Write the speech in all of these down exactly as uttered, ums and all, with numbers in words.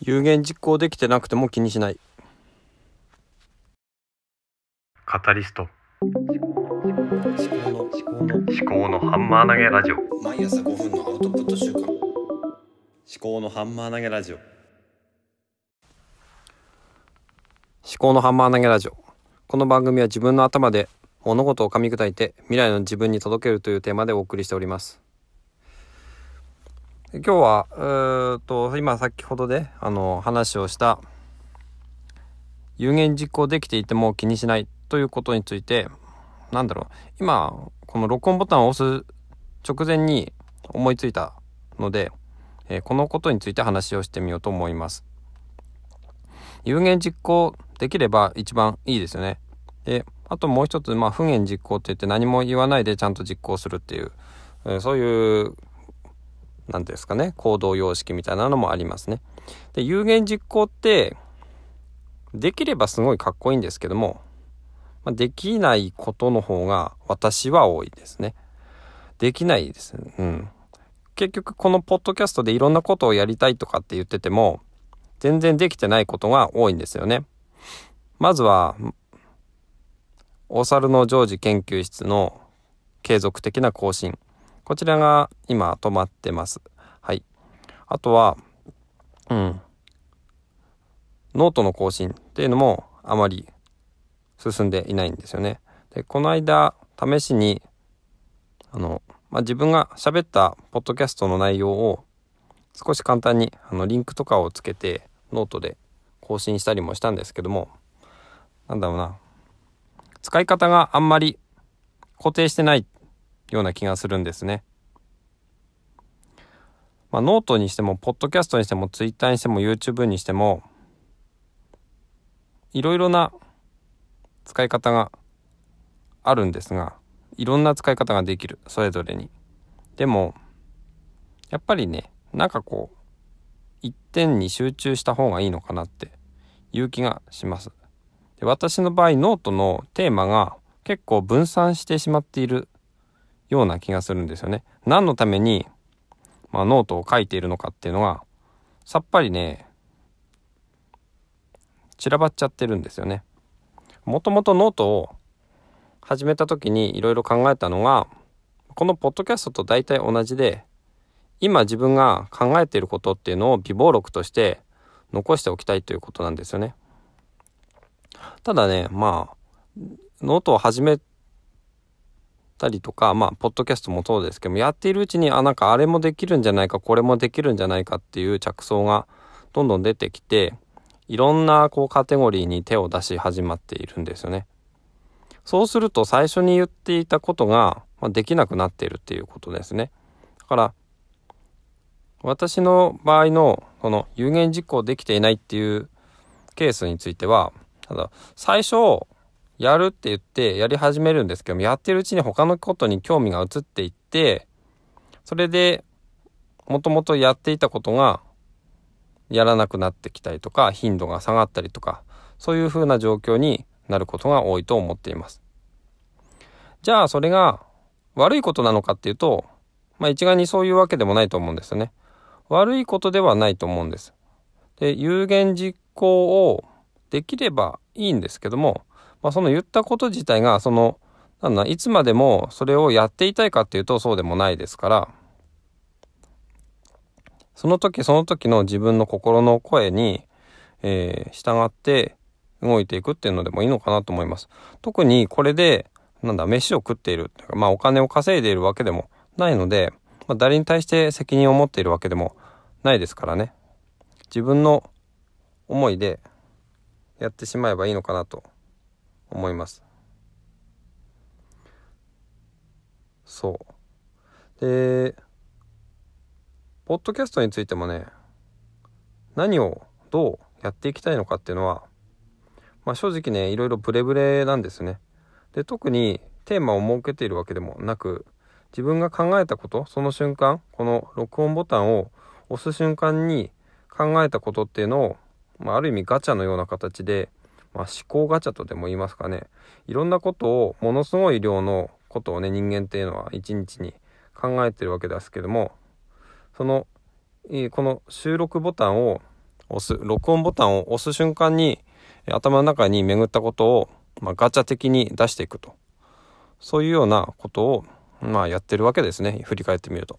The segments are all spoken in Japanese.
有言実行できてなくても気にしない。カタリスト思考の思考の思考のハンマー投げラジオ。毎朝ごふんのアウトプット習慣。思考のハンマー投げラジオ。思考のハンマー投げラジオ。この番組は自分の頭で物事を噛み砕いて未来の自分に届けるというテーマでお送りしております。今日はえー、っと今先ほどであの話をした有言実行できていても気にしないということについて、なんだろう、今この録音ボタンを押す直前に思いついたので、えー、このことについて話をしてみようと思います。有言実行できれば一番いいですよね。で、あともう一つ、まあ、不言実行って言って何も言わないでちゃんと実行するっていう、えー、そういうなんですかね、行動様式みたいなのもありますね。で、有言実行ってできればすごいかっこいいんですけども、まあ、できないことの方が私は多いですね。できないですね。うん。結局このポッドキャストでいろんなことをやりたいとかって言ってても全然できてないことが多いんですよね。まずはお猿の常時研究室の継続的な更新、こちらが今止まってます。はい。あとは、うん、ノートの更新っていうのもあまり進んでいないんですよね。で、この間試しにあの、まあ、自分が喋ったポッドキャストの内容を少し簡単にあのリンクとかをつけてノートで更新したりもしたんですけども、なんだろうな、使い方があんまり固定してないような気がするんですね。まあ、ノートにしてもポッドキャストにしてもツイッターにしても YouTube にしてもいろいろな使い方があるんですが、いろんな使い方ができる、それぞれに。でもやっぱりね、なんかこう一点に集中した方がいいのかなっていう気がします。で、私の場合ノートのテーマが結構分散してしまっているような気がするんですよね。何のために、まあ、ノートを書いているのかっていうのがさっぱりね散らばっちゃってるんですよね。もともとノートを始めた時にいろいろ考えたのが、このポッドキャストと大体同じで、今自分が考えていることっていうのを備忘録として残しておきたいということなんですよね。ただね、まあノートを始めたりとか、まあポッドキャストもそうですけども、やっているうちにあなんかあれもできるんじゃないか、これもできるんじゃないかっていう着想がどんどん出てきて、いろんなこうカテゴリーに手を出し始まっているんですよね。そうすると最初に言っていたことが、まあ、できなくなっているっていうことですね。だから私の場合のこの有言実行できていないっていうケースについては、ただ最初やるって言ってやり始めるんですけども、やってるうちに他のことに興味が移っていって、それでもともとやっていたことがやらなくなってきたりとか、頻度が下がったりとか、そういう風な状況になることが多いと思っています。じゃあそれが悪いことなのかっていうと、まあ一概にそういうわけでもないと思うんですよね。悪いことではないと思うんです。で、有言実行をできればいいんですけども、まあ、その言ったこと自体がそのなんだいつまでもそれをやっていたいかっていうとそうでもないですから、その時その時の自分の心の声に、えー、従って動いていくっていうのでもいいのかなと思います。特にこれでなんだ飯を食っている、まあ、お金を稼いでいるわけでもないので、まあ、誰に対して責任を持っているわけでもないですからね、自分の思いでやってしまえばいいのかなと思います。そう。で、ポッドキャストについてもね、何をどうやっていきたいのかっていうのは、まあ正直ね、いろいろブレブレなんですね。で、特にテーマを設けているわけでもなく、自分が考えたこと、その瞬間、この録音ボタンを押す瞬間に考えたことっていうのを、まあ、ある意味ガチャのような形で、まあ、思考ガチャとでも言いますかね、いろんなことを、ものすごい量のことをね、人間っていうのは一日に考えてるわけですけども、そのこの収録ボタンを押す録音ボタンを押す瞬間に頭の中に巡ったことを、まあ、ガチャ的に出していくと、そういうようなことを、まあ、やってるわけですね、振り返ってみると。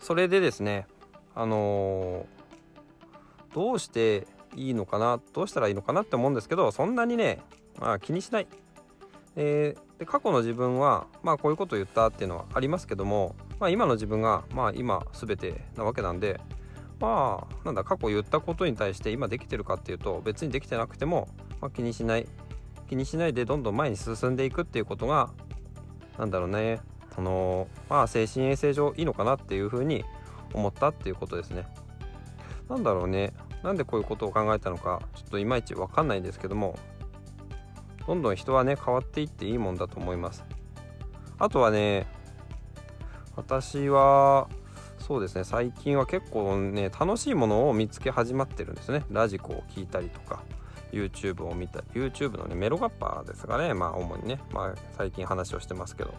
それでですね、あのー、どうしていいのかな、どうしたらいいのかなって思うんですけど、そんなにね、まあ、気にしない、えー、で過去の自分は、まあ、こういうことを言ったっていうのはありますけども、まあ、今の自分が、まあ、今全てなわけなんで、まあ、なんだ過去言ったことに対して今できてるかっていうと、別にできてなくても、まあ、気にしない気にしないでどんどん前に進んでいくっていうことが、なんだろうね、あのー、まあ、精神衛生上いいのかなっていうふうに思ったっていうことですね。なんだろうね、なんでこういうことを考えたのかちょっといまいち分かんないんですけども、どんどん人はね変わっていっていいもんだと思います。あとはね、私はそうですね、最近は結構ね楽しいものを見つけ始まってるんですね。ラジコを聞いたりとか YouTube を見たり、 YouTube のねメロガッパーですがね、まあ主にね、まあ、最近話をしてますけど、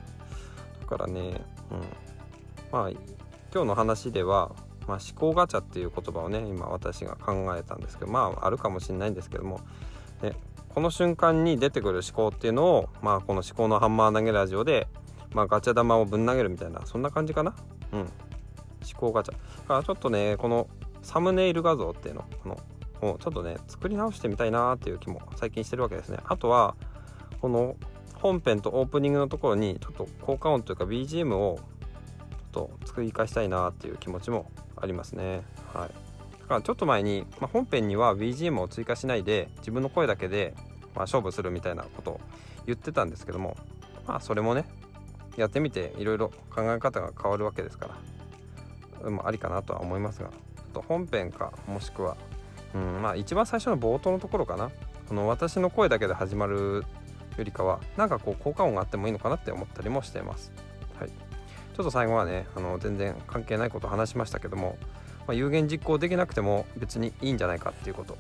だからね、うん、まあ今日の話では、まあ、思考ガチャっていう言葉をね今私が考えたんですけど、まああるかもしれないんですけども、ね、この瞬間に出てくる思考っていうのを、まあ、この思考のハンマー投げラジオで、まあ、ガチャ玉をぶん投げるみたいな、そんな感じかな、うん、思考ガチャだからちょっとね、このサムネイル画像っていうのこのをちょっとね作り直してみたいなっていう気も最近してるわけですね。あとはこの本編とオープニングのところにちょっと効果音というか ビージーエム をと作り返したいなっていう気持ちもありますね、はい、だからちょっと前に、まあ、本編には ビージーエム を追加しないで自分の声だけで、まあ、勝負するみたいなことを言ってたんですけども、まあそれもねやってみていろいろ考え方が変わるわけですから、まあ、ありかなとは思いますが、ちょっと本編かもしくは、うん、まあ一番最初の冒頭のところかな、この私の声だけで始まるよりかはなんかこう効果音があってもいいのかなって思ったりもしています。はい、ちょっと最後はね、あの全然関係ないことを話しましたけども、まあ、有言実行できなくても別にいいんじゃないかっていうこと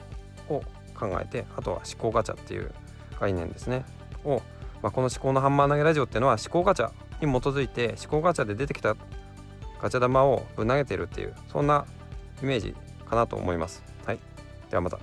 を考えて、あとは思考ガチャっていう概念ですねを、まあ、この思考のハンマー投げラジオっていうのは思考ガチャに基づいて思考ガチャで出てきたガチャ玉をぶん投げてるっていう、そんなイメージかなと思います。はい、ではまた。